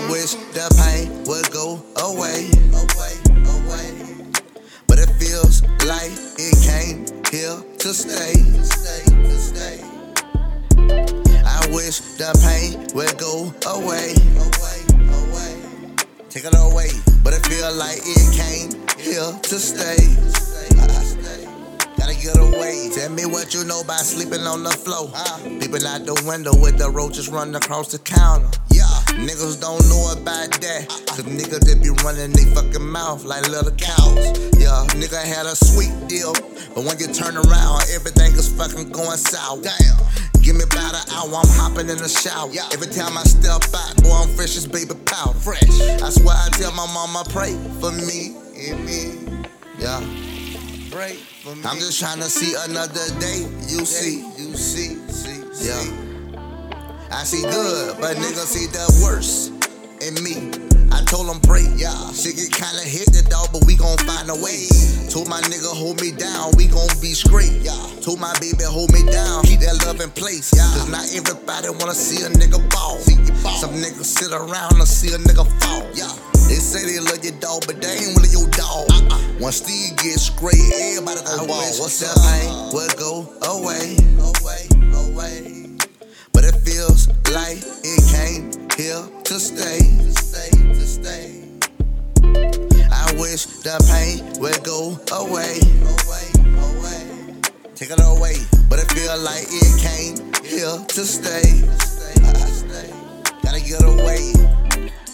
I wish the pain would go away. But it feels like it came here to stay. I wish the pain would go away. Take it away. But it feels like it came here to stay. Gotta get away. Tell me what you know by sleeping on the floor. Peeping out the window with the roaches running across the counter. Yeah, niggas don't know about that. Cause niggas they be running they fucking mouth like little cows. Yeah, nigga had a sweet deal, but when you turn around, everything is fucking going sour. Damn. Give me about an hour, I'm hopping in the shower. Yeah. Every time I step out, boy, I'm fresh as baby powder. Fresh. I swear I tell my mama, pray for me and me. Yeah. Pray for me. I'm just trying to see another day. You see. Yeah. I see good, but niggas see the worst in me. I told him pray, yeah. Shit get kinda hit the dog, but we gon' find a way. Told my nigga hold me down, we gon' be straight, yeah. Told my baby hold me down, keep that love in place, yeah. Cause not everybody wanna see a nigga ball. Some niggas sit around and see a nigga fall, yeah. They say they love your dog, but they ain't really your dog. Once Steve gets straight, everybody go ball. What's up, man? We'll go away. But it feels like it came here to stay. I wish the pain would go away. Take it away. But it feels like it came here to stay. Gotta get away.